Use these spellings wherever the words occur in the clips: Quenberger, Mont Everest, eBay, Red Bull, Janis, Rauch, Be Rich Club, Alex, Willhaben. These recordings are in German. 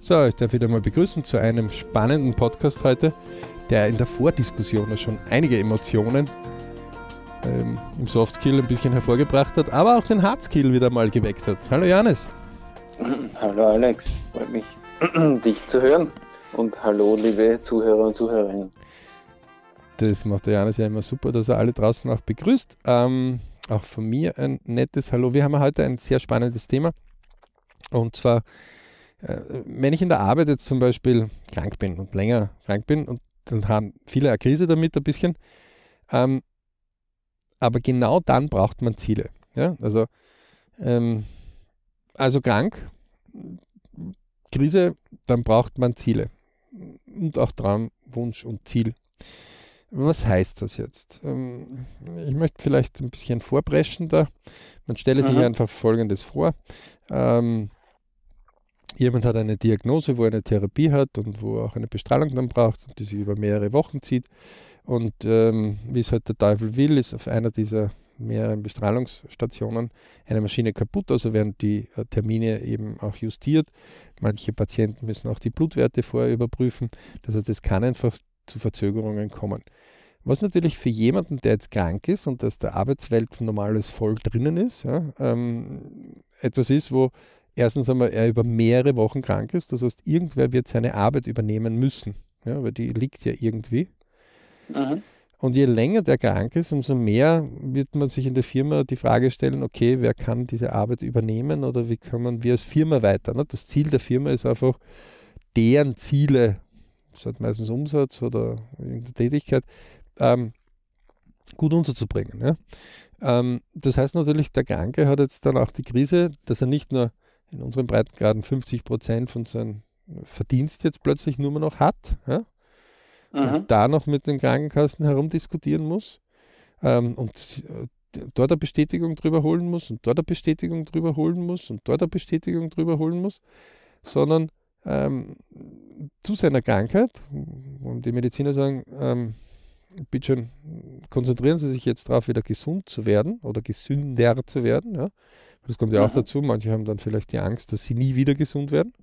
So, ich darf wieder mal begrüßen zu einem spannenden Podcast heute, der in der Vordiskussion schon einige Emotionen im Softskill ein bisschen hervorgebracht hat, aber auch den Hardskill wieder mal geweckt hat. Hallo Janis. Hallo Alex, freut mich, dich zu hören. Und hallo liebe Zuhörer und Zuhörerinnen. Das macht der Janis ja immer super, dass er alle draußen auch begrüßt. Auch von mir ein nettes Hallo. Wir haben heute ein sehr spannendes Thema. Und zwar, wenn ich in der Arbeit jetzt zum Beispiel krank bin und länger krank bin, und dann haben viele eine Krise damit ein bisschen, aber genau dann braucht man Ziele. Ja? Also krank, Krise, dann braucht man Ziele. Und auch Traum, Wunsch und Ziel. Was heißt das jetzt? Ich möchte vielleicht ein bisschen vorpreschen da. Man stelle sich einfach Folgendes vor. Jemand hat eine Diagnose, wo er eine Therapie hat und wo auch eine Bestrahlung dann braucht und die sich über mehrere Wochen zieht. Und wie es halt der Teufel will, ist auf einer dieser mehreren Bestrahlungsstationen eine Maschine kaputt. Also werden die Termine eben auch justiert. Manche Patienten müssen auch die Blutwerte vorher überprüfen. Also das kann einfach zu Verzögerungen kommen. Was natürlich für jemanden, der jetzt krank ist und aus der Arbeitswelt normales voll drinnen ist, etwas ist, wo erstens einmal er über mehrere Wochen krank ist. Das heißt, irgendwer wird seine Arbeit übernehmen müssen, ja, weil die liegt ja irgendwie. Mhm. Und je länger der krank ist, umso mehr wird man sich in der Firma die Frage stellen, okay, wer kann diese Arbeit übernehmen oder wie kommen wir als Firma weiter? Ne? Das Ziel der Firma ist einfach, deren Ziele, das hat meistens Umsatz oder irgendeine Tätigkeit, gut unterzubringen. Ja? Das heißt natürlich, der Kranke hat jetzt dann auch die Krise, dass er nicht nur in unseren Breitengraden 50% von seinem Verdienst jetzt plötzlich nur noch hat, ja? Und da noch mit den Krankenkassen herumdiskutieren muss und dort eine Bestätigung drüber holen muss und dort eine Bestätigung drüber holen muss und dort eine Bestätigung drüber holen muss, sondern zu seiner Krankheit, und die Mediziner sagen, bitte schön, konzentrieren Sie sich jetzt darauf, wieder gesund zu werden oder gesünder zu werden. Ja? Das kommt ja auch dazu, manche haben dann vielleicht die Angst, dass sie nie wieder gesund werden.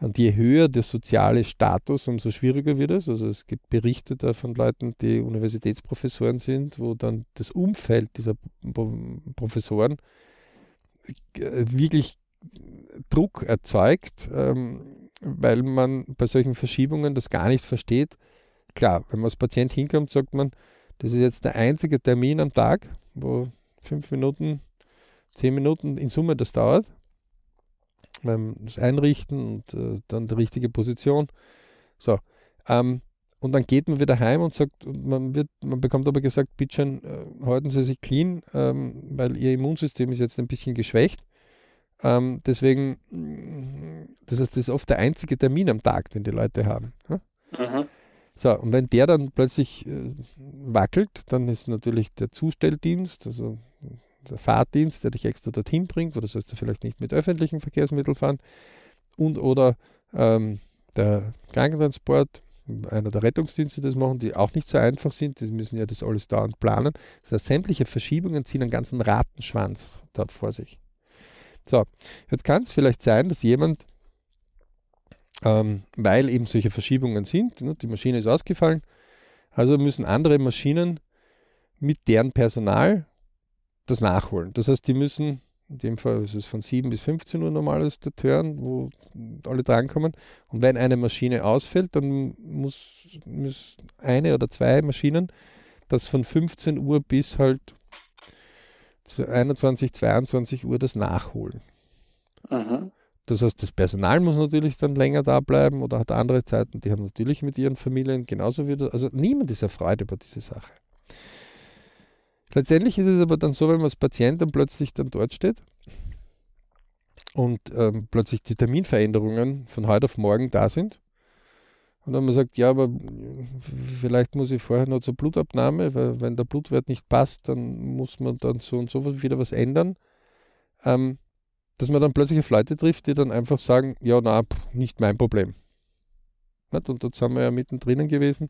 Und je höher der soziale Status, umso schwieriger wird es. Also es gibt Berichte da von Leuten, die Universitätsprofessoren sind, wo dann das Umfeld dieser Professoren wirklich Druck erzeugt, weil man bei solchen Verschiebungen das gar nicht versteht. Klar, wenn man als Patient hinkommt, sagt man, das ist jetzt der einzige Termin am Tag, wo 5 Minuten, 10 Minuten in Summe das dauert, das Einrichten und dann die richtige Position. So, und dann geht man wieder heim und sagt, man bekommt aber gesagt, bitte schön, halten Sie sich clean, weil Ihr Immunsystem ist jetzt ein bisschen geschwächt. Deswegen, das heißt, das ist oft der einzige Termin am Tag, den die Leute haben. Ja? Mhm. So, und wenn der dann plötzlich wackelt, dann ist natürlich der Zustelldienst, also der Fahrdienst, der dich extra dorthin bringt, oder sollst du vielleicht nicht mit öffentlichen Verkehrsmitteln fahren, und oder der Krankentransport, einer der Rettungsdienste das machen, die auch nicht so einfach sind, die müssen ja das alles dauernd planen. Das heißt, sämtliche Verschiebungen ziehen einen ganzen Rattenschwanz dort vor sich. So, jetzt kann es vielleicht sein, dass jemand, weil eben solche Verschiebungen sind, ne, die Maschine ist ausgefallen, also müssen andere Maschinen mit deren Personal das nachholen. Das heißt, die müssen, in dem Fall ist es von 7 bis 15 Uhr normales der Turn, wo alle drankommen. Und wenn eine Maschine ausfällt, dann muss eine oder zwei Maschinen das von 15 Uhr bis halt 21, 22 Uhr das nachholen. Mhm. Das heißt, das Personal muss natürlich dann länger da bleiben oder hat andere Zeiten, die haben natürlich mit ihren Familien genauso wieder. Also niemand ist erfreut über diese Sache. Letztendlich ist es aber dann so, wenn man als Patient dann plötzlich dann dort steht und plötzlich die Terminveränderungen von heute auf morgen da sind. Und dann man sagt, ja, aber vielleicht muss ich vorher noch zur Blutabnahme, weil wenn der Blutwert nicht passt, dann muss man dann so und so wieder was ändern. Dass man dann plötzlich auf Leute trifft, die dann einfach sagen, ja, na, nicht mein Problem. Nicht? Und dort sind wir ja mittendrin gewesen,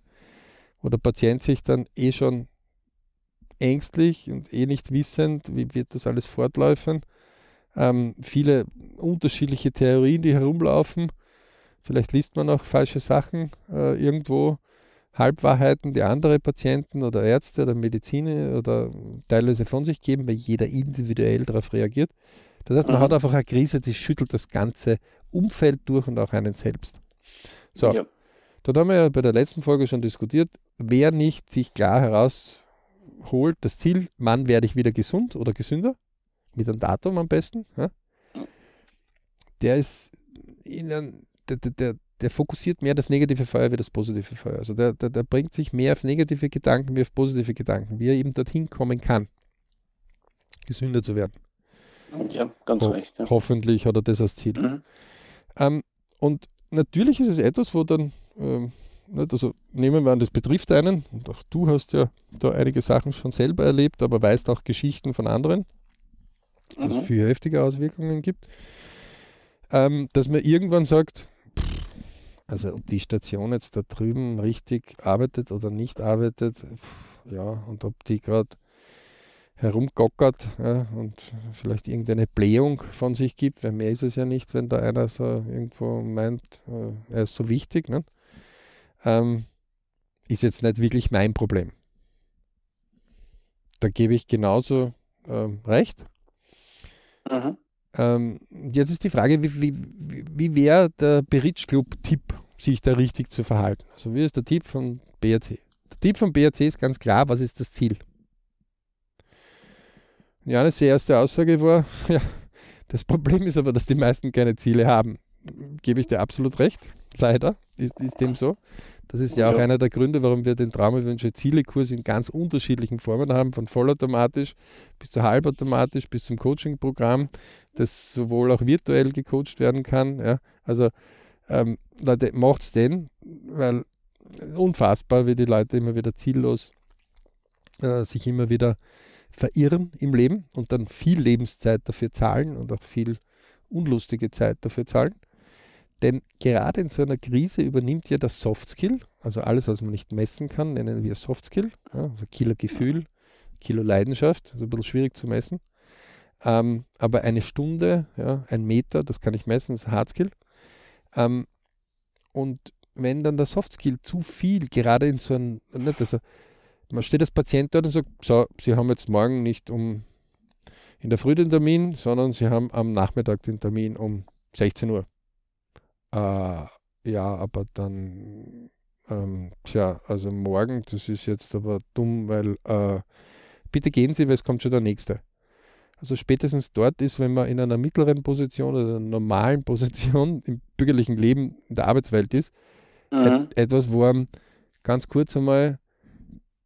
wo der Patient sich dann schon ängstlich und nicht wissend, wie wird das alles fortlaufen, viele unterschiedliche Theorien, die herumlaufen. Vielleicht liest man auch falsche Sachen irgendwo, Halbwahrheiten, die andere Patienten oder Ärzte oder Mediziner oder teilweise von sich geben, weil jeder individuell darauf reagiert. Das heißt, man hat einfach eine Krise, die schüttelt das ganze Umfeld durch und auch einen selbst. So, ja. Dort haben wir ja bei der letzten Folge schon diskutiert, wer nicht sich klar herausholt, das Ziel, wann werde ich wieder gesund oder gesünder, mit einem Datum am besten, ja? Der ist in einem, der fokussiert mehr das negative Feuer wie das positive Feuer. Also der bringt sich mehr auf negative Gedanken wie auf positive Gedanken, wie er eben dorthin kommen kann, gesünder zu werden. Ja, ganz recht. Ja. Hoffentlich hat er das als Ziel. Mhm. Und natürlich ist es etwas, wo dann, also nehmen wir an, das betrifft einen, und auch du hast ja da einige Sachen schon selber erlebt, aber weißt auch Geschichten von anderen, wo es viel heftige Auswirkungen gibt, dass man irgendwann sagt, also ob die Station jetzt da drüben richtig arbeitet oder nicht arbeitet, und ob die gerade herumgockert und vielleicht irgendeine Blähung von sich gibt, weil mehr ist es ja nicht, wenn da einer so irgendwo meint, er ist so wichtig, ne? Ist jetzt nicht wirklich mein Problem. Da gebe ich genauso recht. Mhm. Jetzt ist die Frage, wie wäre der Be Rich Club-Tipp, sich da richtig zu verhalten? Also wie ist der Tipp von BRC? Der Tipp von BRC ist ganz klar, was ist das Ziel? Ja, das erste Aussage war, ja, das Problem ist aber, dass die meisten keine Ziele haben. Gebe ich dir absolut recht, leider ist dem so. Das ist ja auch einer der Gründe, warum wir den Traumwünsche-Ziele-Kurs in ganz unterschiedlichen Formen haben, von vollautomatisch bis zu halbautomatisch bis zum Coaching-Programm, das sowohl auch virtuell gecoacht werden kann. Ja. Also Leute, macht's denn, weil unfassbar, wie die Leute immer wieder ziellos sich immer wieder verirren im Leben und dann viel Lebenszeit dafür zahlen und auch viel unlustige Zeit dafür zahlen. Denn gerade in so einer Krise übernimmt ja das Softskill, also alles, was man nicht messen kann, nennen wir Softskill, also Kilo Gefühl, Kilo Leidenschaft, also ein bisschen schwierig zu messen. Aber eine Stunde, ein Meter, das kann ich messen, das ist Hardskill. Und wenn dann der Softskill zu viel, gerade in so einem, man steht als Patient dort und sagt, so, Sie haben jetzt morgen nicht um in der Früh den Termin, sondern Sie haben am Nachmittag den Termin um 16 Uhr. Aber dann, also morgen, das ist jetzt aber dumm, weil bitte gehen Sie, weil es kommt schon der Nächste. Also spätestens dort ist, wenn man in einer mittleren Position oder einer normalen Position im bürgerlichen Leben in der Arbeitswelt ist, etwas, wo man ganz kurz einmal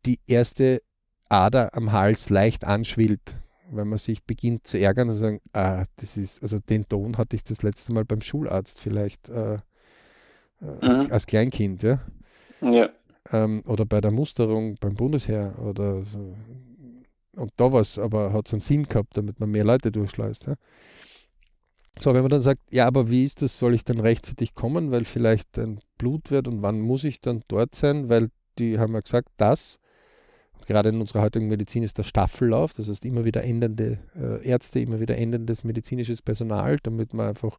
die erste Ader am Hals leicht anschwillt, wenn man sich beginnt zu ärgern und zu sagen, das ist, also den Ton hatte ich das letzte Mal beim Schularzt vielleicht als Kleinkind, ja. Ja. Oder bei der Musterung beim Bundesheer oder so. Und da was, aber hat es einen Sinn gehabt, damit man mehr Leute durchschleust. Ja? So, wenn man dann sagt, ja, aber wie ist das, soll ich dann rechtzeitig kommen, weil vielleicht ein Blutwert und wann muss ich dann dort sein, weil die haben ja gesagt, dass gerade in unserer heutigen Medizin ist der Staffellauf, das heißt immer wieder ändernde Ärzte, immer wieder änderndes medizinisches Personal, damit man einfach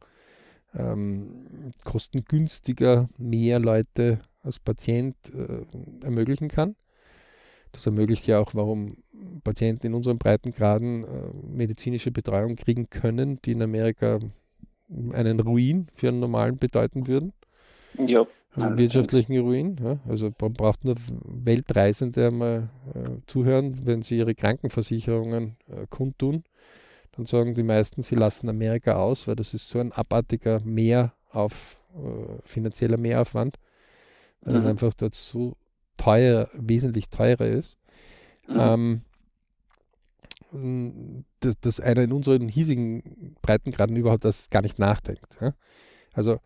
kostengünstiger mehr Leute als Patient ermöglichen kann. Das ermöglicht ja auch, warum Patienten in unseren Breitengraden medizinische Betreuung kriegen können, die in Amerika einen Ruin für einen normalen bedeuten würden. Ja. Einen wirtschaftlichen Ruin. Ja. Also man braucht nur Weltreisende einmal zuhören, wenn sie ihre Krankenversicherungen kundtun. Dann sagen die meisten, sie lassen Amerika aus, weil das ist so ein abartiger finanzieller Mehraufwand, weil es einfach dort so wesentlich teurer ist. Mhm. Dass einer in unseren hiesigen Breitengraden überhaupt das gar nicht nachdenkt. Ja. Also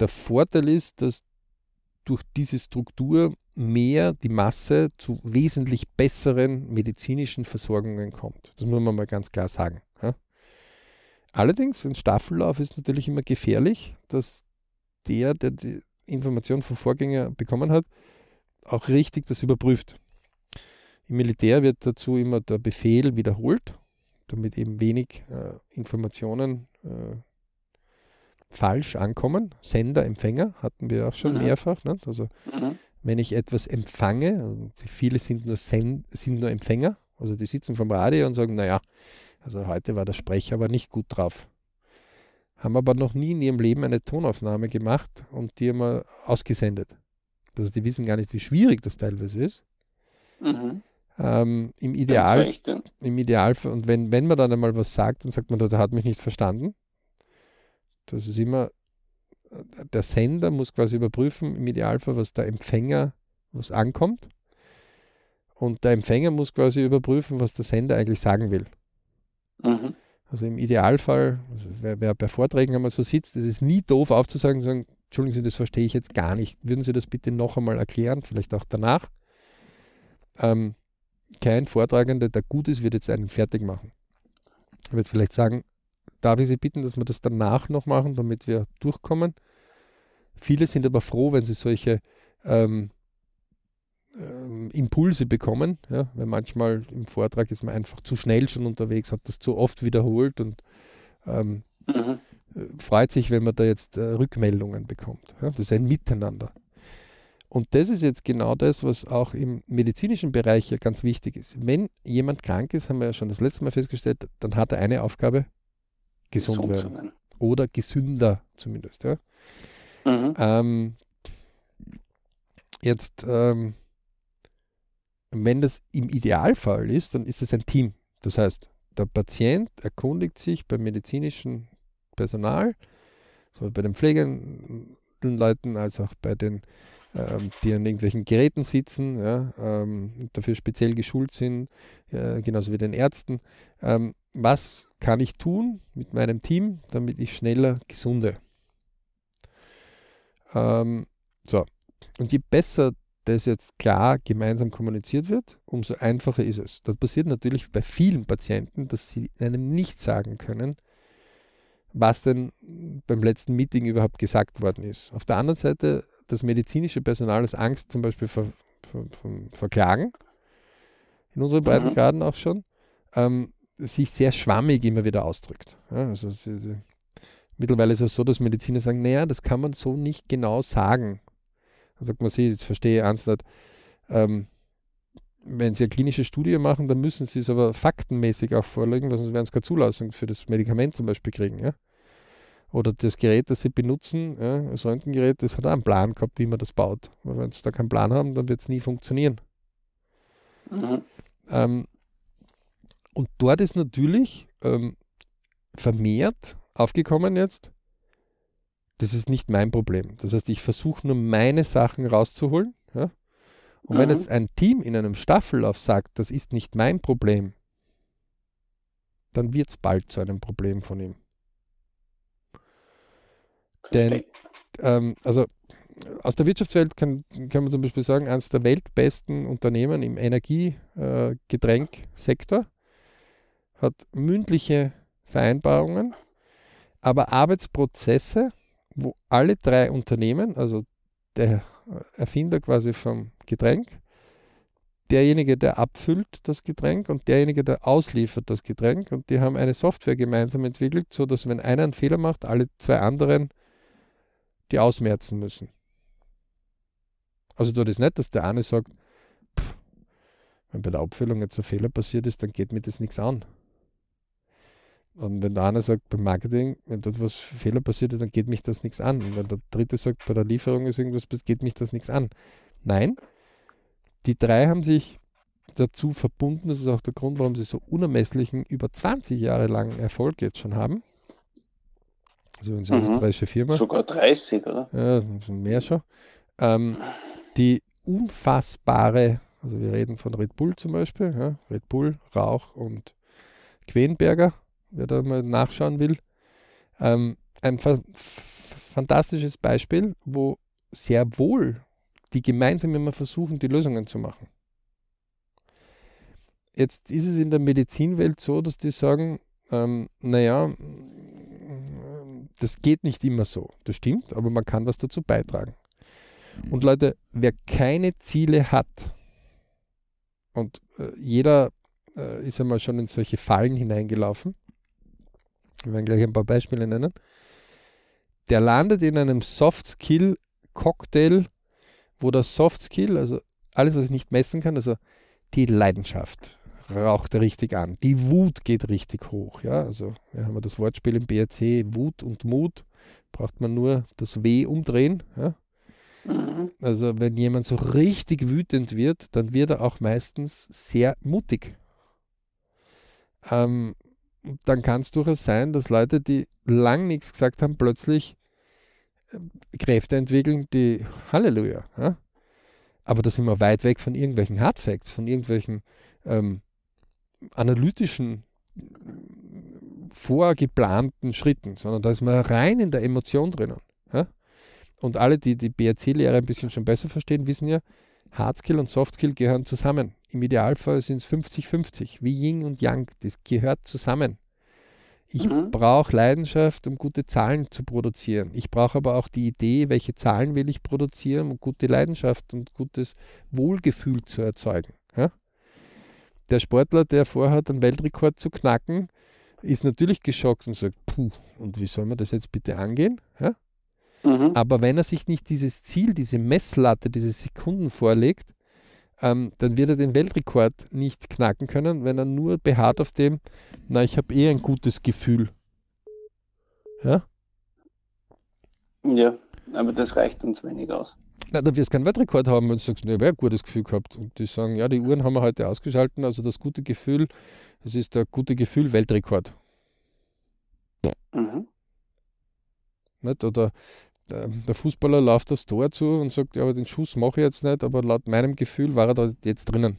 der Vorteil ist, dass durch diese Struktur mehr die Masse zu wesentlich besseren medizinischen Versorgungen kommt. Das muss man mal ganz klar sagen. Ja? Allerdings, ein Staffellauf ist natürlich immer gefährlich, dass der die Information vom Vorgänger bekommen hat, auch richtig das überprüft. Im Militär wird dazu immer der Befehl wiederholt, damit eben wenig Informationen falsch ankommen. Sender, Empfänger hatten wir auch schon mehrfach. Ne? Also wenn ich etwas empfange, also viele sind nur Empfänger, also die sitzen vom Radio und sagen, naja, also heute war der Sprecher aber nicht gut drauf. Haben aber noch nie in ihrem Leben eine Tonaufnahme gemacht und die immer ausgesendet. Also die wissen gar nicht, wie schwierig das teilweise ist. Im Idealfall, und wenn man dann einmal was sagt, dann sagt man, der hat mich nicht verstanden. Das ist immer, der Sender muss quasi überprüfen, im Idealfall, was der Empfänger, was ankommt. Und der Empfänger muss quasi überprüfen, was der Sender eigentlich sagen will. Also im Idealfall, also wer bei Vorträgen einmal so sitzt, es ist nie doof aufzusagen, zu sagen, Entschuldigen Sie, das verstehe ich jetzt gar nicht. Würden Sie das bitte noch einmal erklären, vielleicht auch danach? Kein Vortragender, der gut ist, wird jetzt einen fertig machen. Er wird vielleicht sagen, darf ich Sie bitten, dass wir das danach noch machen, damit wir durchkommen? Viele sind aber froh, wenn sie solche Impulse bekommen, ja? Weil manchmal im Vortrag ist man einfach zu schnell schon unterwegs, hat das zu oft wiederholt und freut sich, wenn man da jetzt Rückmeldungen bekommt. Ja? Das ist ein Miteinander. Und das ist jetzt genau das, was auch im medizinischen Bereich ja ganz wichtig ist. Wenn jemand krank ist, haben wir ja schon das letzte Mal festgestellt, dann hat er eine Aufgabe, gesund werden. Oder gesünder zumindest. Ja? Wenn das im Idealfall ist, dann ist das ein Team. Das heißt, der Patient erkundigt sich beim medizinischen Personal, sowohl bei den pflegenden Leuten als auch bei den, die an irgendwelchen Geräten sitzen, ja, dafür speziell geschult sind, genauso wie den Ärzten. Was kann ich tun mit meinem Team, damit ich schneller gesunde? Und je besser das jetzt klar gemeinsam kommuniziert wird, umso einfacher ist es. Das passiert natürlich bei vielen Patienten, dass sie einem nicht sagen können, was denn beim letzten Meeting überhaupt gesagt worden ist. Auf der anderen Seite, das medizinische Personal ist Angst zum Beispiel vor Klagen, in unseren Breitengraden auch schon, sich sehr schwammig immer wieder ausdrückt. Ja, also mittlerweile ist es so, dass Mediziner sagen, naja, das kann man so nicht genau sagen. Dann sagt man, jetzt verstehe ich eins nicht, wenn Sie eine klinische Studie machen, dann müssen Sie es aber faktenmäßig auch vorlegen, weil sonst werden Sie keine Zulassung für das Medikament zum Beispiel kriegen. Ja? Oder das Gerät, das Sie benutzen, ja, das Röntgengerät, das hat auch einen Plan gehabt, wie man das baut. Weil wenn Sie da keinen Plan haben, dann wird es nie funktionieren. Und dort ist natürlich vermehrt aufgekommen jetzt, das ist nicht mein Problem. Das heißt, ich versuche nur meine Sachen rauszuholen. Ja? Und wenn jetzt ein Team in einem Staffellauf sagt, das ist nicht mein Problem, dann wird es bald zu einem Problem von ihm. Verstehe. Denn, also aus der Wirtschaftswelt kann man zum Beispiel sagen, eines der weltbesten Unternehmen im Energiegetränksektor hat mündliche Vereinbarungen, aber Arbeitsprozesse, wo alle drei Unternehmen, also der Erfinder quasi vom Getränk, derjenige, der abfüllt das Getränk und derjenige, der ausliefert das Getränk, und die haben eine Software gemeinsam entwickelt, sodass wenn einer einen Fehler macht, alle zwei anderen die ausmerzen müssen. Also dort ist nicht, dass der eine sagt, wenn bei der Abfüllung jetzt ein Fehler passiert ist, dann geht mir das nichts an. Und wenn der eine sagt, beim Marketing, wenn dort was Fehler passiert ist, dann geht mich das nichts an. Und wenn der dritte sagt, bei der Lieferung ist irgendwas, geht mich das nichts an. Nein, die drei haben sich dazu verbunden, das ist auch der Grund, warum sie so unermesslichen, über 20 Jahre langen Erfolg jetzt schon haben. Also eine österreichische Firma. Sogar 30, oder? Ja, mehr schon. Die unfassbare, also wir reden von Red Bull zum Beispiel, ja, Red Bull, Rauch und Quenberger, wer da mal nachschauen will, ein fantastisches Beispiel, wo sehr wohl die gemeinsam immer versuchen, die Lösungen zu machen. Jetzt ist es in der Medizinwelt so, dass die sagen, naja, das geht nicht immer so. Das stimmt, aber man kann was dazu beitragen. Und Leute, wer keine Ziele hat, und jeder ist einmal schon in solche Fallen hineingelaufen, wir werden gleich ein paar Beispiele nennen, der landet in einem Soft-Skill-Cocktail, wo das Soft-Skill, also alles, was ich nicht messen kann, also die Leidenschaft raucht richtig an, die Wut geht richtig hoch. Ja? Also wir haben das Wortspiel im BRC, Wut und Mut, braucht man nur das W umdrehen. Ja? Also wenn jemand so richtig wütend wird, dann wird er auch meistens sehr mutig. Dann kann es durchaus sein, dass Leute, die lang nichts gesagt haben, plötzlich Kräfte entwickeln, die Halleluja. Ja? Aber da sind wir weit weg von irgendwelchen Hardfacts, von irgendwelchen analytischen, vorgeplanten Schritten, sondern da ist man rein in der Emotion drinnen. Ja? Und alle, die die BRC-Lehre ein bisschen schon besser verstehen, wissen ja, Hardskill und Softskill gehören zusammen. Im Idealfall sind es 50-50, wie Yin und Yang, das gehört zusammen. Ich brauche Leidenschaft, um gute Zahlen zu produzieren. Ich brauche aber auch die Idee, welche Zahlen will ich produzieren, um gute Leidenschaft und gutes Wohlgefühl zu erzeugen. Ja? Der Sportler, der vorhat, einen Weltrekord zu knacken, ist natürlich geschockt und sagt, puh, und wie soll man das jetzt bitte angehen? Ja? Aber wenn er sich nicht dieses Ziel, diese Messlatte, diese Sekunden vorlegt, dann wird er den Weltrekord nicht knacken können, wenn er nur beharrt auf dem, na, ich habe ein gutes Gefühl. Ja? Ja, aber das reicht uns wenig aus. Na, da wirst du keinen Weltrekord haben, wenn du sagst, na, ich habe ein gutes Gefühl gehabt. Und die sagen, ja, die Uhren haben wir heute ausgeschalten, also das gute Gefühl, das ist der gute Gefühl-Weltrekord. Nicht? Oder der Fußballer läuft aufs Tor zu und sagt, ja, aber den Schuss mache ich jetzt nicht, aber laut meinem Gefühl war er da jetzt drinnen.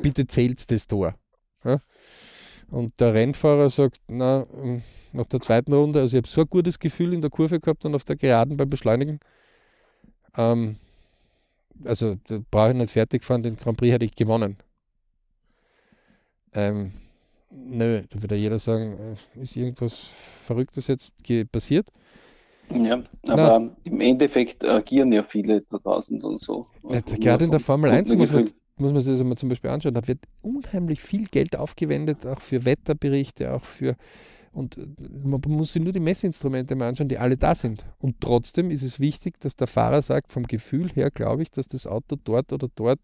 Bitte zählt das Tor. Ja? Und der Rennfahrer sagt, na, nach der zweiten Runde, also ich habe so ein gutes Gefühl in der Kurve gehabt und auf der Geraden beim Beschleunigen. Also da brauche ich nicht fertig fahren, den Grand Prix hätte ich gewonnen. Nö, da würde jeder sagen, ist irgendwas Verrücktes jetzt passiert? Ja, aber im Endeffekt agieren ja viele da draußen und so. Ja, gerade in der Formel 1 muss man sich das mal zum Beispiel anschauen, da wird unheimlich viel Geld aufgewendet, auch für Wetterberichte, auch für, und man muss sich nur die Messinstrumente mal anschauen, die alle da sind. Und trotzdem ist es wichtig, dass der Fahrer sagt, vom Gefühl her glaube ich, dass das Auto dort oder dort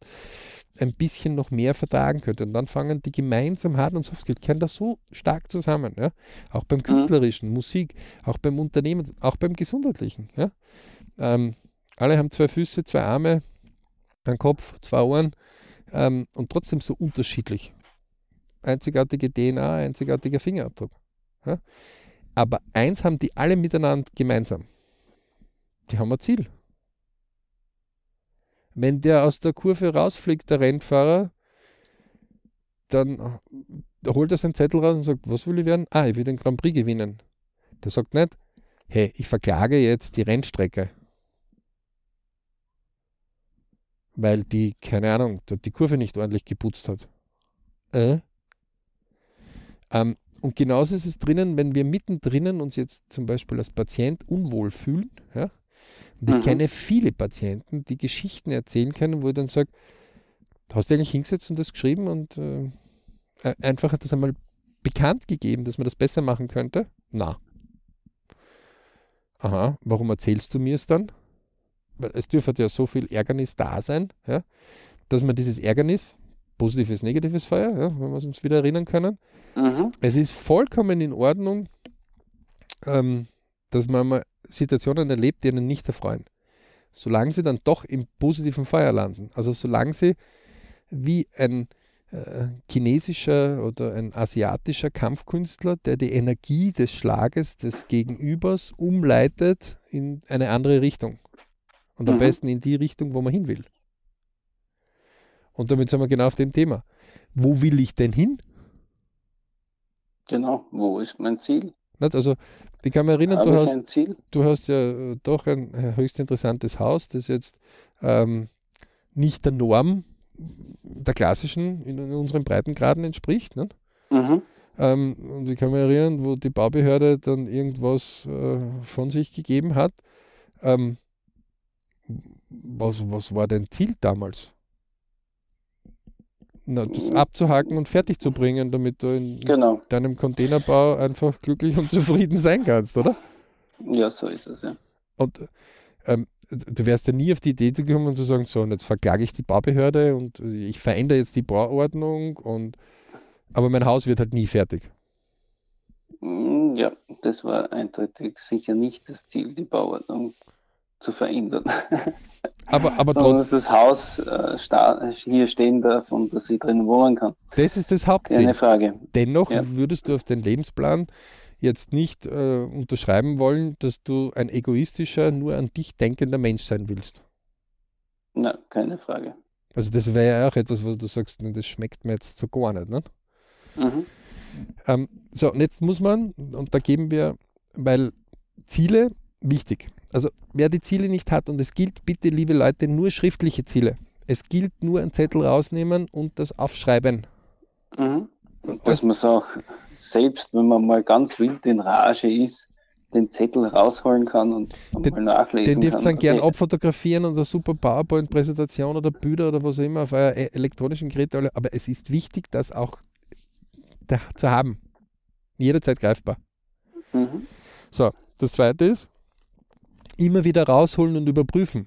ein bisschen noch mehr vertragen könnte. Und dann fangen die gemeinsam Hard- und Softskills, kehren da so stark zusammen. Ja? Auch beim künstlerischen, Musik, auch beim Unternehmen, auch beim gesundheitlichen. Ja? Alle haben zwei Füße, zwei Arme, einen Kopf, zwei Ohren und trotzdem so unterschiedlich. Einzigartige DNA, einzigartiger Fingerabdruck. Ja? Aber eins haben die alle miteinander gemeinsam. Die haben ein Ziel. Wenn der aus der Kurve rausfliegt, der Rennfahrer, dann holt er seinen Zettel raus und sagt, was will ich werden? Ah, ich will den Grand Prix gewinnen. Der sagt nicht, hey, ich verklage jetzt die Rennstrecke. Weil die, keine Ahnung, die Kurve nicht ordentlich geputzt hat. Und genauso ist es drinnen, wenn wir mittendrin uns jetzt zum Beispiel als Patient unwohl fühlen, ja, und ich kenne viele Patienten, die Geschichten erzählen können, wo ich dann sage, hast du eigentlich hingesetzt und das geschrieben und einfach hat das einmal bekannt gegeben, dass man das besser machen könnte? Na. Aha, warum erzählst du mir es dann? Weil es dürfte ja so viel Ärgernis da sein, ja, dass man dieses Ärgernis, positives, negatives Feuer, ja, wenn wir es uns wieder erinnern können, es ist vollkommen in Ordnung, dass man mal Situationen erlebt, die einen nicht erfreuen. Solange sie dann doch im positiven Feuer landen. Also solange sie wie ein chinesischer oder ein asiatischer Kampfkünstler, der die Energie des Schlages des Gegenübers umleitet in eine andere Richtung. Und am besten in die Richtung, wo man hin will. Und damit sind wir genau auf dem Thema. Wo will ich denn hin? Genau, wo ist mein Ziel? Also, ich kann mich erinnern, du hast ja doch ein höchst interessantes Haus, das jetzt nicht der Norm der klassischen in unseren Breitengraden entspricht. Ne? Und ich kann mich erinnern, wo die Baubehörde dann irgendwas von sich gegeben hat. Was war denn Ziel damals? Na, das abzuhaken und fertig zu bringen, damit du in deinem Containerbau einfach glücklich und zufrieden sein kannst, oder? Ja, so ist es, ja. Und du wärst ja nie auf die Idee gekommen und zu sagen, so, und jetzt verklage ich die Baubehörde und ich verändere jetzt die Bauordnung und aber mein Haus wird halt nie fertig. Ja, das war eindeutig sicher nicht das Ziel, die Bauordnung zu verändern. Aber trotzdem. Dass das Haus hier stehen darf und dass ich drin wohnen kann. Das ist das Hauptziel. Keine Frage. Dennoch würdest du auf den Lebensplan jetzt nicht unterschreiben wollen, dass du ein egoistischer, nur an dich denkender Mensch sein willst. Na, keine Frage. Also das wäre ja auch etwas, wo du sagst, das schmeckt mir jetzt so gar nicht, ne? Mhm. So, und jetzt muss man, und da geben wir, weil Ziele wichtig. Also wer die Ziele nicht hat, und es gilt bitte, liebe Leute, nur schriftliche Ziele. Es gilt nur einen Zettel rausnehmen und das aufschreiben. Mhm. Und dass man es auch selbst, wenn man mal ganz wild in Rage ist, den Zettel rausholen kann und mal nachlesen kann. Den dürft ihr dann gern abfotografieren und eine super PowerPoint-Präsentation oder Bilder oder was auch immer auf euer elektronischen Gerät. Aber es ist wichtig, das auch zu haben. Jederzeit greifbar. Mhm. So, das Zweite ist, immer wieder rausholen und überprüfen.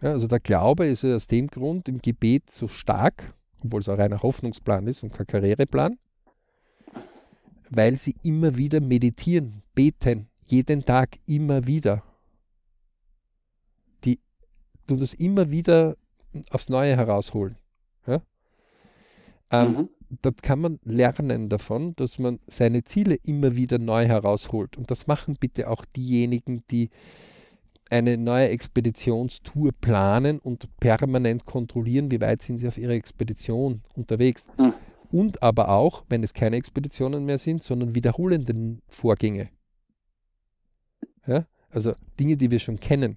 Ja, also der Glaube ist ja aus dem Grund im Gebet so stark, obwohl es auch reiner Hoffnungsplan ist und kein Karriereplan, weil sie immer wieder meditieren, beten, jeden Tag immer wieder. Die tun das immer wieder aufs Neue herausholen. Ja? Das kann man lernen davon, dass man seine Ziele immer wieder neu herausholt. Und das machen bitte auch diejenigen, die eine neue Expeditionstour planen und permanent kontrollieren, wie weit sind sie auf ihrer Expedition unterwegs. Mhm. Und aber auch, wenn es keine Expeditionen mehr sind, sondern wiederholende Vorgänge. Ja? Also Dinge, die wir schon kennen.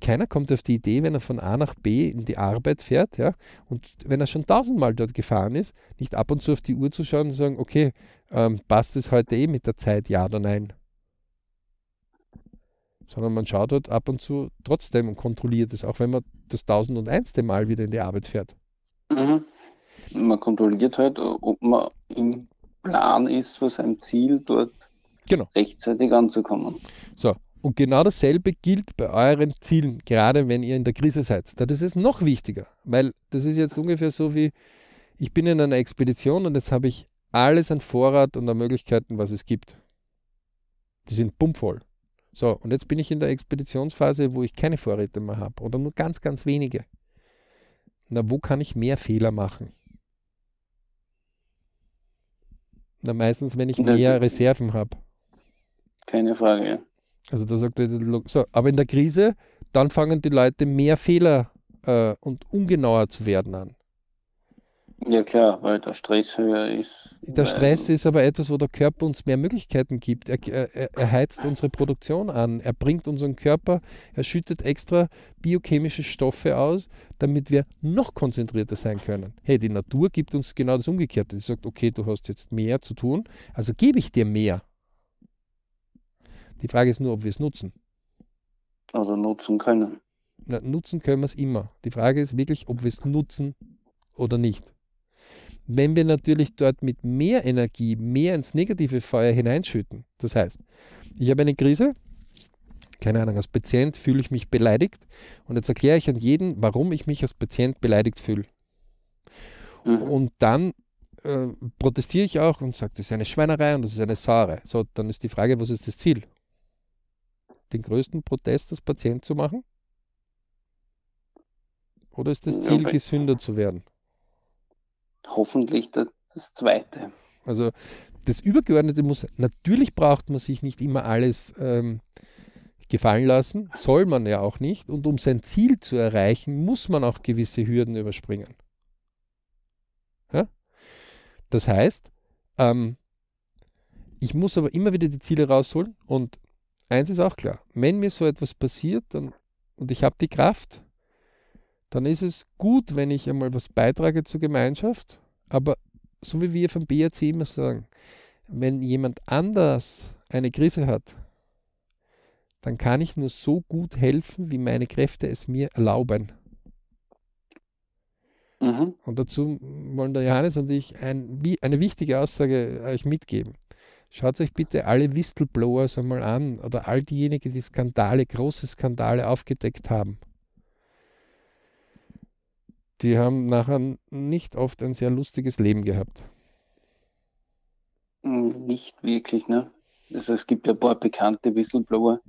Keiner kommt auf die Idee, wenn er von A nach B in die Arbeit fährt, ja, und wenn er schon 1000-mal dort gefahren ist, nicht ab und zu auf die Uhr zu schauen und sagen, okay, passt es heute mit der Zeit, ja oder nein? Sondern man schaut dort ab und zu trotzdem und kontrolliert es, auch wenn man das 1001. Mal wieder in die Arbeit fährt. Mhm. Man kontrolliert halt, ob man im Plan ist, vor seinem Ziel dort rechtzeitig anzukommen. So. Und genau dasselbe gilt bei euren Zielen, gerade wenn ihr in der Krise seid. Das ist noch wichtiger, weil das ist jetzt ungefähr so wie, ich bin in einer Expedition und jetzt habe ich alles an Vorrat und an Möglichkeiten, was es gibt. Die sind pumpvoll. So, und jetzt bin ich in der Expeditionsphase, wo ich keine Vorräte mehr habe oder nur ganz, ganz wenige. Na, wo kann ich mehr Fehler machen? Na, meistens, wenn ich mehr Reserven habe. Keine Frage, ja. Also da sagt er, so, aber in der Krise, dann fangen die Leute mehr Fehler und ungenauer zu werden an. Ja klar, weil der Stress höher ist. Der Stress ist aber etwas, wo der Körper uns mehr Möglichkeiten gibt. Er heizt unsere Produktion an, er bringt unseren Körper, er schüttet extra biochemische Stoffe aus, damit wir noch konzentrierter sein können. Hey, die Natur gibt uns genau das Umgekehrte. Sie sagt, okay, du hast jetzt mehr zu tun, also gebe ich dir mehr. Die Frage ist nur, ob wir es nutzen. Also nutzen können. Na, nutzen können wir es immer. Die Frage ist wirklich, ob wir es nutzen oder nicht. Wenn wir natürlich dort mit mehr Energie, mehr ins negative Feuer hineinschütten, das heißt, ich habe eine Krise, keine Ahnung, als Patient fühle ich mich beleidigt und jetzt erkläre ich an jeden, warum ich mich als Patient beleidigt fühle. Mhm. Und dann protestiere ich auch und sage, das ist eine Schweinerei und das ist eine Sauerei. So, dann ist die Frage, was ist das Ziel? Den größten Protest als Patient zu machen? Oder ist das Ziel, gesünder zu werden? Hoffentlich das Zweite. Also das Übergeordnete muss, natürlich braucht man sich nicht immer alles gefallen lassen, soll man ja auch nicht. Und um sein Ziel zu erreichen, muss man auch gewisse Hürden überspringen. Ja? Das heißt, ich muss aber immer wieder die Ziele rausholen und eins ist auch klar, wenn mir so etwas passiert und ich habe die Kraft, dann ist es gut, wenn ich einmal was beitrage zur Gemeinschaft, aber so wie wir vom BRC immer sagen, wenn jemand anders eine Krise hat, dann kann ich nur so gut helfen, wie meine Kräfte es mir erlauben. Mhm. Und dazu wollen der Janis und ich eine wichtige Aussage euch mitgeben. Schaut euch bitte alle Whistleblowers einmal an oder all diejenigen, die Skandale, große Skandale aufgedeckt haben. Die haben nachher nicht oft ein sehr lustiges Leben gehabt. Nicht wirklich, ne? Also es gibt ja ein paar bekannte Whistleblower.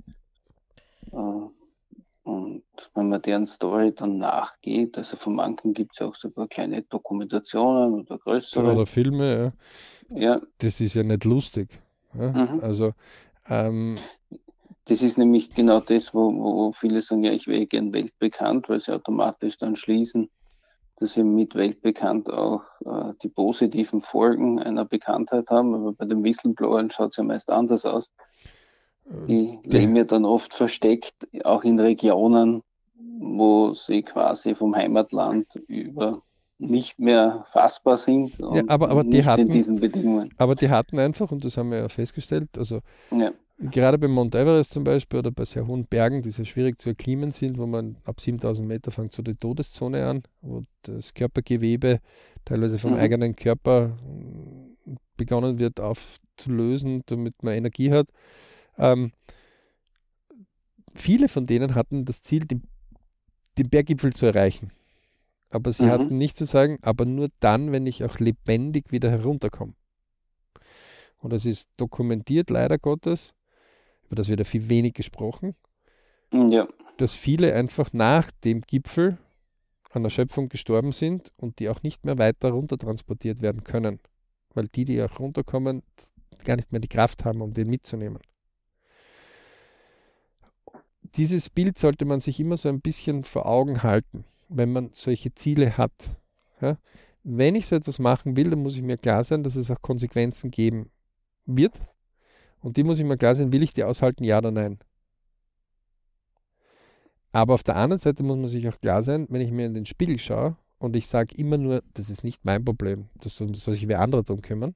Und wenn man deren Story dann nachgeht, also von manchen gibt es auch so ein paar kleine Dokumentationen oder größere. Oder Filme, ja. Ja. Das ist ja nicht lustig. Ja? Mhm. Also, das ist nämlich genau das, wo viele sagen, ja, ich wäre gern weltbekannt, weil sie automatisch dann schließen, dass wir mit weltbekannt auch die positiven Folgen einer Bekanntheit haben. Aber bei den Whistleblowern schaut es ja meist anders aus. Die leben ja dann oft versteckt, auch in Regionen, wo sie quasi vom Heimatland über nicht mehr fassbar sind und ja, aber nicht die hatten, in diesen Bedingungen. Aber die hatten einfach, und das haben wir ja festgestellt, also ja. Gerade bei Mont Everest zum Beispiel oder bei sehr hohen Bergen, die sehr schwierig zu erklimmen sind, wo man ab 7000 Meter fängt so die Todeszone an, wo das Körpergewebe teilweise vom eigenen Körper begonnen wird aufzulösen, damit man Energie hat. Viele von denen hatten das Ziel, den Berggipfel zu erreichen. Aber sie hatten nicht zu sagen, aber nur dann, wenn ich auch lebendig wieder herunterkomme. Und das ist dokumentiert, leider Gottes, über das wird ja viel wenig gesprochen, ja. Dass viele einfach nach dem Gipfel an Erschöpfung gestorben sind und die auch nicht mehr weiter runter transportiert werden können. Weil die auch runterkommen, gar nicht mehr die Kraft haben, um den mitzunehmen. Dieses Bild sollte man sich immer so ein bisschen vor Augen halten, wenn man solche Ziele hat. Ja? Wenn ich so etwas machen will, dann muss ich mir klar sein, dass es auch Konsequenzen geben wird. Und die muss ich mir klar sein, will ich die aushalten, ja oder nein. Aber auf der anderen Seite muss man sich auch klar sein, wenn ich mir in den Spiegel schaue und ich sage immer nur, das ist nicht mein Problem, das soll sich wer anderer darum kümmern,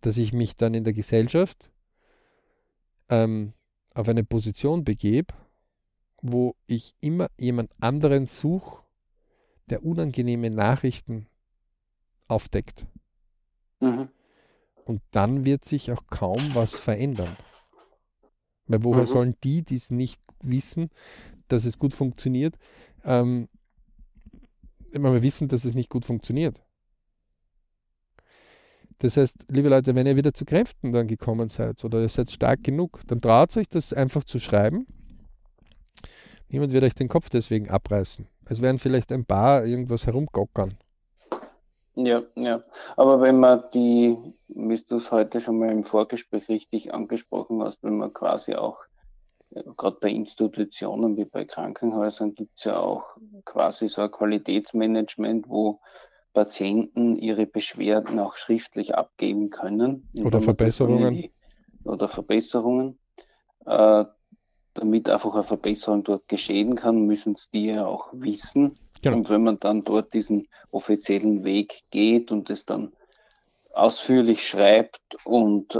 dass ich mich dann in der Gesellschaft auf eine Position begebe, wo ich immer jemand anderen suche, der unangenehme Nachrichten aufdeckt. Mhm. Und dann wird sich auch kaum was verändern. Weil woher sollen die, die es nicht wissen, dass es gut funktioniert, immer wissen, dass es nicht gut funktioniert. Das heißt, liebe Leute, wenn ihr wieder zu Kräften dann gekommen seid oder ihr seid stark genug, dann traut euch das einfach zu schreiben. Niemand wird euch den Kopf deswegen abreißen. Es werden vielleicht ein paar irgendwas herumgockern. Ja, ja. Aber wenn man wie du es heute schon mal im Vorgespräch richtig angesprochen hast, wenn man quasi auch, gerade bei Institutionen wie bei Krankenhäusern, gibt es ja auch quasi so ein Qualitätsmanagement, wo Patienten ihre Beschwerden auch schriftlich abgeben können. Oder Verbesserungen. Damit einfach eine Verbesserung dort geschehen kann, müssen es die ja auch wissen. Genau. Und wenn man dann dort diesen offiziellen Weg geht und es dann ausführlich schreibt und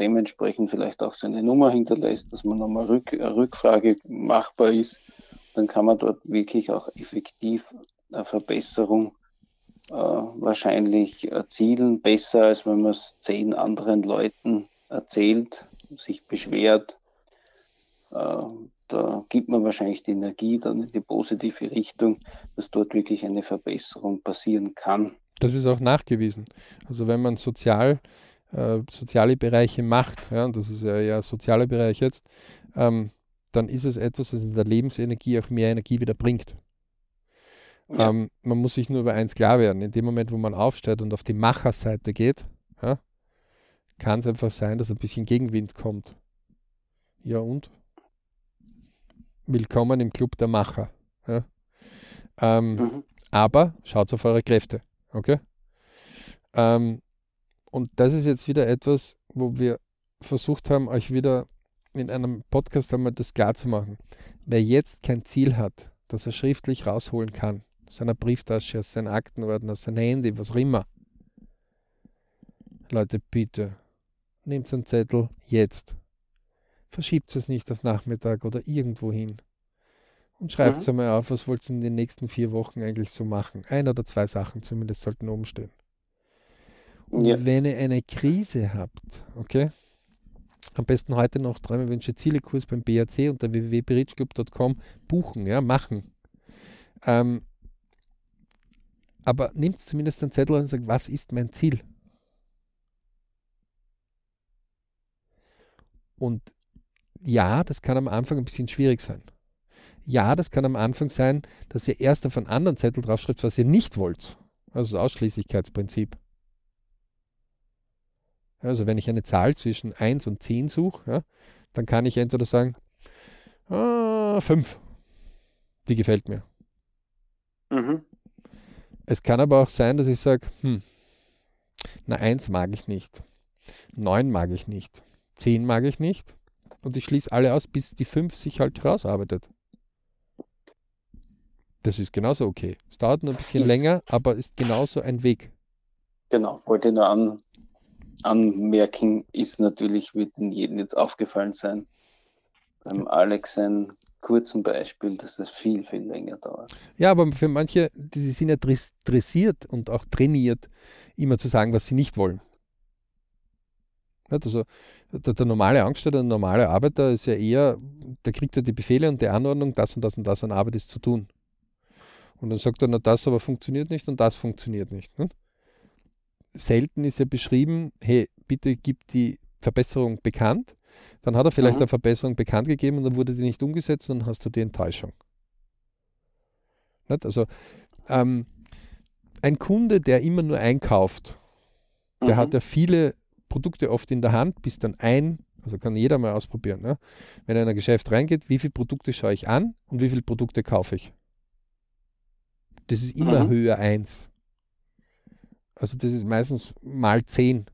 dementsprechend vielleicht auch seine Nummer hinterlässt, dass man nochmal eine Rückfrage machbar ist, dann kann man dort wirklich auch effektiv eine Verbesserung wahrscheinlich erzielen, besser als wenn man es 10 anderen Leuten erzählt, sich beschwert. Da gibt man wahrscheinlich die Energie dann in die positive Richtung, dass dort wirklich eine Verbesserung passieren kann. Das ist auch nachgewiesen. Also wenn man soziale Bereiche macht, ja, und das ist ja sozialer Bereich jetzt, dann ist es etwas, das in der Lebensenergie auch mehr Energie wieder bringt. Ja. Man muss sich nur über eins klar werden, in dem Moment, wo man aufsteht und auf die Macherseite geht, ja, kann es einfach sein, dass ein bisschen Gegenwind kommt. Ja und? Willkommen im Club der Macher. Ja. Aber schaut auf eure Kräfte. Okay? Und das ist jetzt wieder etwas, wo wir versucht haben, euch wieder in einem Podcast einmal das klar zu machen. Wer jetzt kein Ziel hat, dass er schriftlich rausholen kann, aus seiner Brieftasche, aus seinem Aktenordner, aus seinem Handy, was auch immer. Leute, bitte, nehmt einen Zettel jetzt. Verschiebt es nicht auf Nachmittag oder irgendwo hin. Und schreibt es einmal auf, was wollt ihr in den nächsten 4 Wochen eigentlich so machen. 1 oder 2 Sachen zumindest sollten oben stehen. Ja. Wenn ihr eine Krise habt, okay? Am besten heute noch 3x Wünsche Ziele-Kurs beim BAC unter www.berichclub.com buchen, ja, machen. Aber nehmt zumindest einen Zettel und sagt, was ist mein Ziel? Und ja, das kann am Anfang ein bisschen schwierig sein. Ja, das kann am Anfang sein, dass ihr erst auf einen anderen Zettel draufschreibt, was ihr nicht wollt. Also das Ausschließlichkeitsprinzip. Also wenn ich eine Zahl zwischen 1 und 10 suche, ja, dann kann ich entweder sagen, 5, die gefällt mir. Mhm. Es kann aber auch sein, dass ich sage, 1 mag ich nicht, 9 mag ich nicht, 10 mag ich nicht und ich schließe alle aus, bis die 5 sich halt rausarbeitet. Das ist genauso okay. Es dauert nur ein bisschen länger, aber ist genauso ein Weg. Genau, wollte ich nur anmerken, ist natürlich, wird in jedem jetzt aufgefallen sein, beim Alex ein kurzes Beispiel, dass das viel, viel länger dauert. Ja, aber für manche, die sind ja dressiert und auch trainiert, immer zu sagen, was sie nicht wollen. Also der normale Angestellte, der normale Arbeiter ist ja eher, der kriegt ja die Befehle und die Anordnung, das und das und das an Arbeit ist zu tun. Und dann sagt er, na das aber funktioniert nicht und das funktioniert nicht. Ne? Selten ist ja beschrieben, hey, bitte gib die Verbesserung bekannt. Dann hat er vielleicht eine Verbesserung bekannt gegeben und dann wurde die nicht umgesetzt und dann hast du die Enttäuschung. Nicht? Also ein Kunde, der immer nur einkauft, der hat ja viele Produkte oft in der Hand, bis dann also kann jeder mal ausprobieren, ne? Wenn er in ein Geschäft reingeht, wie viele Produkte schaue ich an und wie viele Produkte kaufe ich? Das ist immer höher 1. Also das ist meistens mal 10.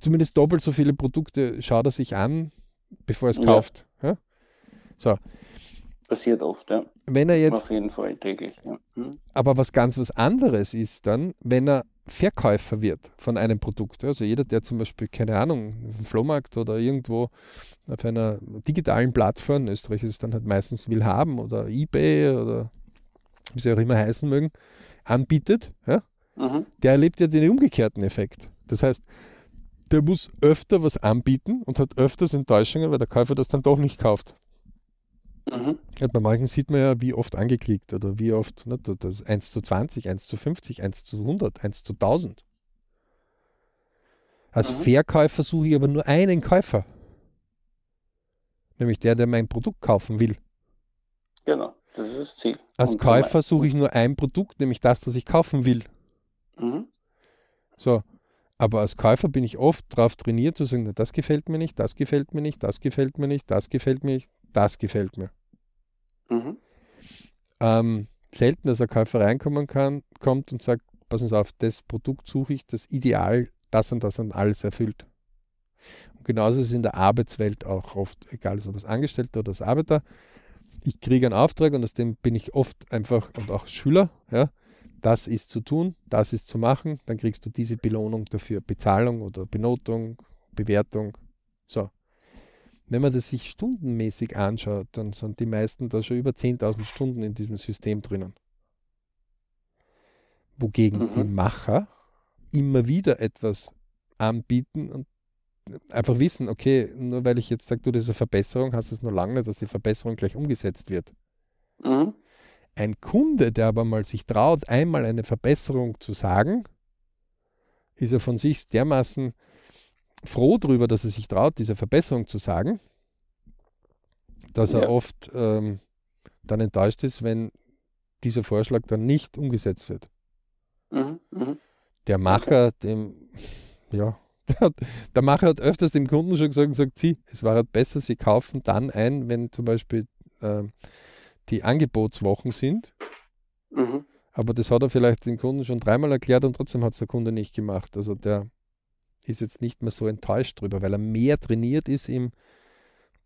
Zumindest doppelt so viele Produkte schaut er sich an, bevor er es kauft. Ja? So. Passiert oft, ja. Wenn er jetzt, auf jeden Fall täglich. Ja. Aber was anderes ist dann, wenn er Verkäufer wird von einem Produkt. Also jeder, der zum Beispiel, keine Ahnung, im Flohmarkt oder irgendwo auf einer digitalen Plattform, in Österreich ist es dann halt meistens Willhaben oder eBay oder wie sie auch immer heißen mögen, anbietet, ja? Der erlebt ja den umgekehrten Effekt. Das heißt, der muss öfter was anbieten und hat öfters Enttäuschungen, weil der Käufer das dann doch nicht kauft. Ja, bei manchen sieht man ja, wie oft angeklickt oder wie oft, ne, das 1:20, 1:50, 1:100, 1:1000. Als Verkäufer suche ich aber nur einen Käufer. Nämlich der mein Produkt kaufen will. Genau, das ist das Ziel. Als Käufer suche ich nur ein Produkt, nämlich das ich kaufen will. So. Aber als Käufer bin ich oft darauf trainiert zu sagen, das gefällt mir nicht, das gefällt mir nicht, das gefällt mir nicht, das gefällt mir nicht, das gefällt mir. Selten, dass ein Käufer kommt und sagt, pass uns auf, das Produkt suche ich, das Ideal, das und alles erfüllt. Und genauso ist es in der Arbeitswelt auch oft, egal ob als Angestellter oder als Arbeiter, ich kriege einen Auftrag und aus dem bin ich oft einfach, und auch Schüler, ja, das ist zu tun, das ist zu machen, dann kriegst du diese Belohnung dafür, Bezahlung oder Benotung, Bewertung. So. Wenn man das sich stundenmäßig anschaut, dann sind die meisten da schon über 10.000 Stunden in diesem System drinnen. Wogegen die Macher immer wieder etwas anbieten und einfach wissen, okay, nur weil ich jetzt sage, du, das ist eine Verbesserung, hast du es noch lange nicht, dass die Verbesserung gleich umgesetzt wird. Ein Kunde, der aber mal sich traut, einmal eine Verbesserung zu sagen, ist er von sich dermaßen froh darüber, dass er sich traut, diese Verbesserung zu sagen, dass er oft dann enttäuscht ist, wenn dieser Vorschlag dann nicht umgesetzt wird. Der Macher, der Macher hat öfters dem Kunden schon gesagt, es war halt besser, sie kaufen dann ein, wenn zum Beispiel die Angebotswochen sind, aber das hat er vielleicht den Kunden schon dreimal erklärt und trotzdem hat es der Kunde nicht gemacht. Also der ist jetzt nicht mehr so enttäuscht drüber, weil er mehr trainiert ist,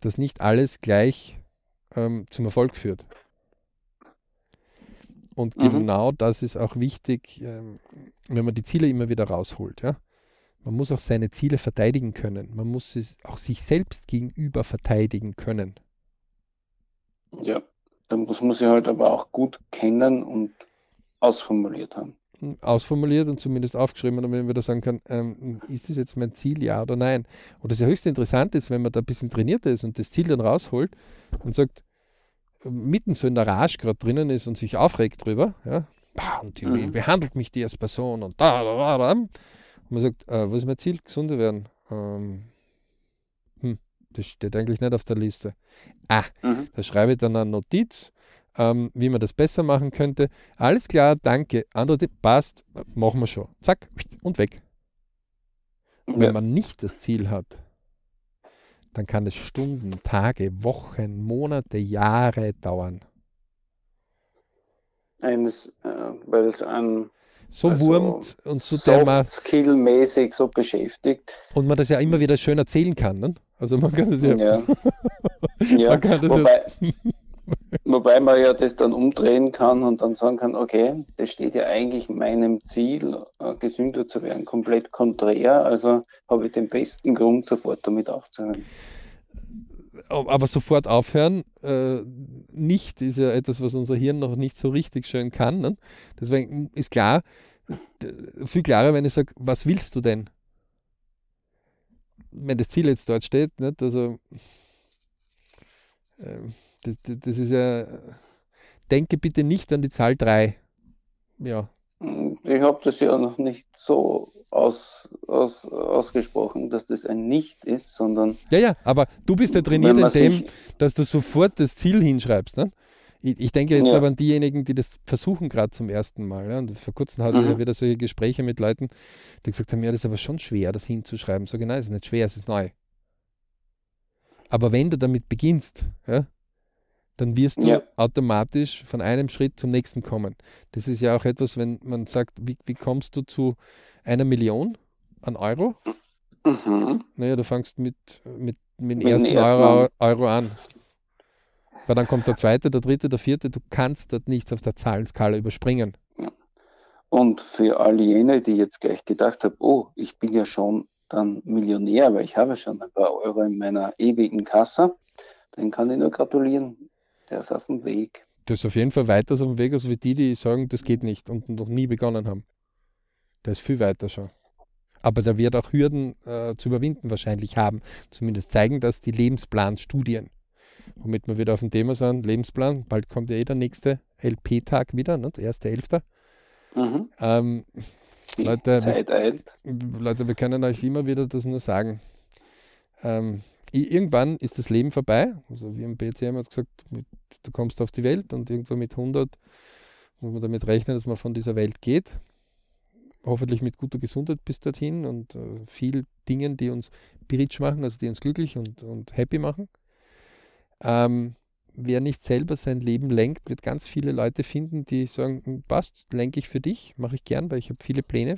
dass nicht alles gleich zum Erfolg führt. Und genau das ist auch wichtig, wenn man die Ziele immer wieder rausholt. Ja? Man muss auch seine Ziele verteidigen können. Man muss es auch sich selbst gegenüber verteidigen können. Ja. Dann muss man sie halt aber auch gut kennen und ausformuliert haben. ausformuliert und zumindest aufgeschrieben, damit wir da sagen können, ist das jetzt mein Ziel, ja oder nein? Und das ja höchst interessant ist, wenn man da ein bisschen trainierter ist und das Ziel dann rausholt und sagt, mitten so in der Rage gerade drinnen ist und sich aufregt drüber, ja, und die behandelt mich die als Person und da. Und man sagt, was ist mein Ziel? Gesunder werden. Das steht eigentlich nicht auf der Liste. Da schreibe ich dann eine Notiz, wie man das besser machen könnte. Alles klar, danke. Andere Tipp, passt, machen wir schon. Zack, und weg. Und wenn man nicht das Ziel hat, dann kann es Stunden, Tage, Wochen, Monate, Jahre dauern. Weil es an so wurmt und so soft-skill-mäßig so beschäftigt. Und man das ja immer wieder schön erzählen kann, ne? Also man kann das ja... Man kann das wobei man ja das dann umdrehen kann und dann sagen kann, okay, das steht ja eigentlich meinem Ziel, gesünder zu werden, komplett konträr, also habe ich den besten Grund, sofort damit aufzuhören. Aber sofort aufhören nicht, ist ja etwas, was unser Hirn noch nicht so richtig schön kann. Ne? Deswegen ist klar, viel klarer, wenn ich sage, was willst du denn? Wenn das Ziel jetzt dort steht, nicht? Also das ist ja, denke bitte nicht an die Zahl 3. Ja. Ich habe das ja noch nicht so ausgesprochen, dass das ein Nicht ist, sondern... Ja, aber du bist ja trainiert in dem, dass du sofort das Ziel hinschreibst. Ne? Ich denke jetzt aber an diejenigen, die das versuchen gerade zum ersten Mal. Ja? Und vor kurzem hatte ich ja wieder solche Gespräche mit Leuten, die gesagt haben, ja, das ist aber schon schwer, das hinzuschreiben. So genau, es ist nicht schwer, es ist neu. Aber wenn du damit beginnst, ja, dann wirst du automatisch von einem Schritt zum nächsten kommen. Das ist ja auch etwas, wenn man sagt, wie kommst du zu 1 Million an Euro? Mhm. Naja, du fängst mit dem ersten Euro an. Weil dann kommt der zweite, der dritte, der vierte. Du kannst dort nichts auf der Zahlenskala überspringen. Und für all jene, die jetzt gleich gedacht haben, oh, ich bin ja schon dann Millionär, weil ich habe schon ein paar Euro in meiner ewigen Kasse, dann kann ich nur gratulieren. Der ist auf dem Weg. Der ist auf jeden Fall weiter auf dem Weg, als wie die sagen, das geht nicht und noch nie begonnen haben. Der ist viel weiter schon. Aber der wird auch Hürden zu überwinden wahrscheinlich haben. Zumindest zeigen das die Lebensplanstudien. Womit wir wieder auf dem Thema sind, Lebensplan, bald kommt ja der nächste LP-Tag wieder, ne? 1.11. Leute, wir können euch immer wieder das nur sagen. Irgendwann ist das Leben vorbei. Also wir im BCM haben gesagt, du kommst auf die Welt und irgendwann mit 100 muss man damit rechnen, dass man von dieser Welt geht. Hoffentlich mit guter Gesundheit bis dorthin und viel Dingen, die uns be rich machen, also die uns glücklich und happy machen. Wer nicht selber sein Leben lenkt, wird ganz viele Leute finden, die sagen, passt, lenke ich für dich, mache ich gern, weil ich habe viele Pläne,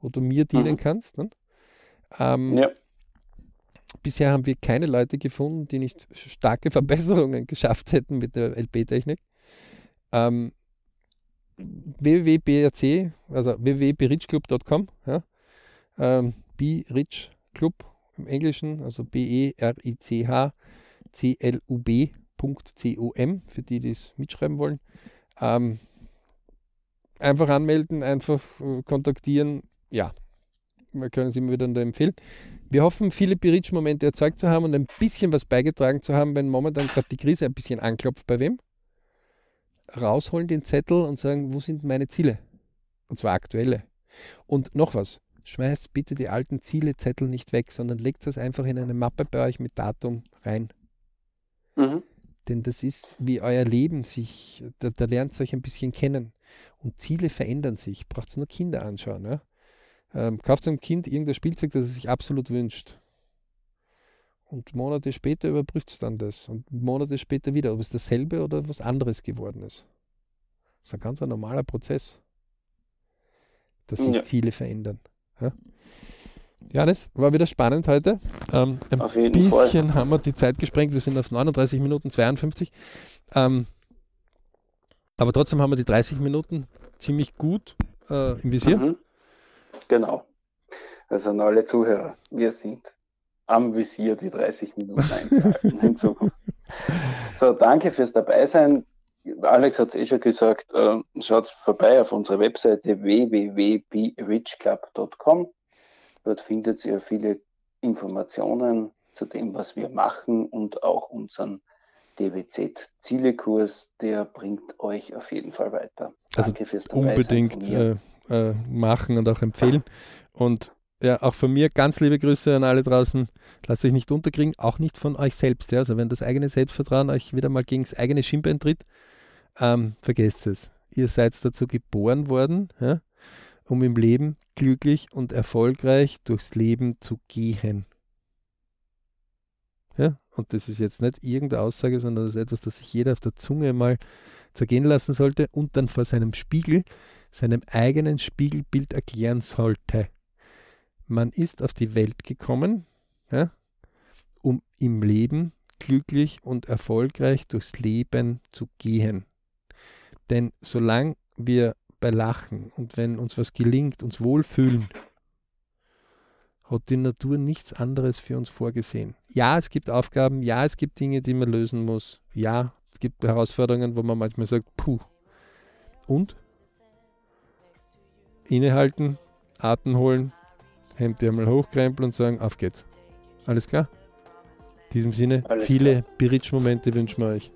wo du mir dienen kannst. Ne? Bisher haben wir keine Leute gefunden, die nicht starke Verbesserungen geschafft hätten mit der LP-Technik. www.brc, also www.bericchclub.com, ja? Be Rich Club im Englischen, also BerichClub.com, für die es mitschreiben wollen. Einfach anmelden, einfach kontaktieren. Ja, wir können es immer wieder empfehlen. Wir hoffen, viele Be Rich Momente erzeugt zu haben und ein bisschen was beigetragen zu haben, wenn momentan gerade die Krise ein bisschen anklopft bei wem. Rausholen den Zettel und sagen, wo sind meine Ziele? Und zwar aktuelle. Und noch was, schmeißt bitte die alten Zielezettel nicht weg, sondern legt das einfach in eine Mappe bei euch mit Datum rein. Denn das ist, wie euer Leben sich, da lernt es euch ein bisschen kennen. Und Ziele verändern sich. Braucht es nur Kinder anschauen. Ja? Kauft einem Kind irgendein Spielzeug, das es sich absolut wünscht. Und Monate später überprüft es dann das. Und Monate später wieder, ob es dasselbe oder was anderes geworden ist. Das ist ein ganz normaler Prozess, dass sich Ziele verändern. Ja? Janis, war wieder spannend heute. Ein bisschen haben wir die Zeit gesprengt. Wir sind auf 39 Minuten 52. Aber trotzdem haben wir die 30 Minuten ziemlich gut im Visier. Genau. Also an alle Zuhörer, wir sind am Visier, die 30 Minuten einzuhalten in Zukunft. So, danke fürs Dabeisein. Alex hat es eh schon gesagt, schaut vorbei auf unserer Webseite www.berichclub.com. Dort findet ihr viele Informationen zu dem, was wir machen, und auch unseren DWZ-Zielekurs, der bringt euch auf jeden Fall weiter. Danke also fürs Dabeisein. Unbedingt machen und auch empfehlen. Und ja, auch von mir ganz liebe Grüße an alle draußen. Lasst euch nicht unterkriegen, auch nicht von euch selbst. Ja? Also wenn das eigene Selbstvertrauen euch wieder mal gegen das eigene Schienbein tritt, vergesst es. Ihr seid dazu geboren worden, ja, um im Leben glücklich und erfolgreich durchs Leben zu gehen. Ja? Und das ist jetzt nicht irgendeine Aussage, sondern das ist etwas, das sich jeder auf der Zunge mal zergehen lassen sollte und dann vor seinem Spiegel, seinem eigenen Spiegelbild erklären sollte. Man ist auf die Welt gekommen, ja, um im Leben glücklich und erfolgreich durchs Leben zu gehen. Denn solange wir bei Lachen und wenn uns was gelingt, uns wohlfühlen, hat die Natur nichts anderes für uns vorgesehen. Ja, es gibt Aufgaben, ja, es gibt Dinge, die man lösen muss. Ja, es gibt Herausforderungen, wo man manchmal sagt, puh. Und? Innehalten, Atem holen, Hemd einmal hochkrempeln und sagen, auf geht's. Alles klar? In diesem Sinne, Alles viele Be Rich-Momente wünschen wir euch.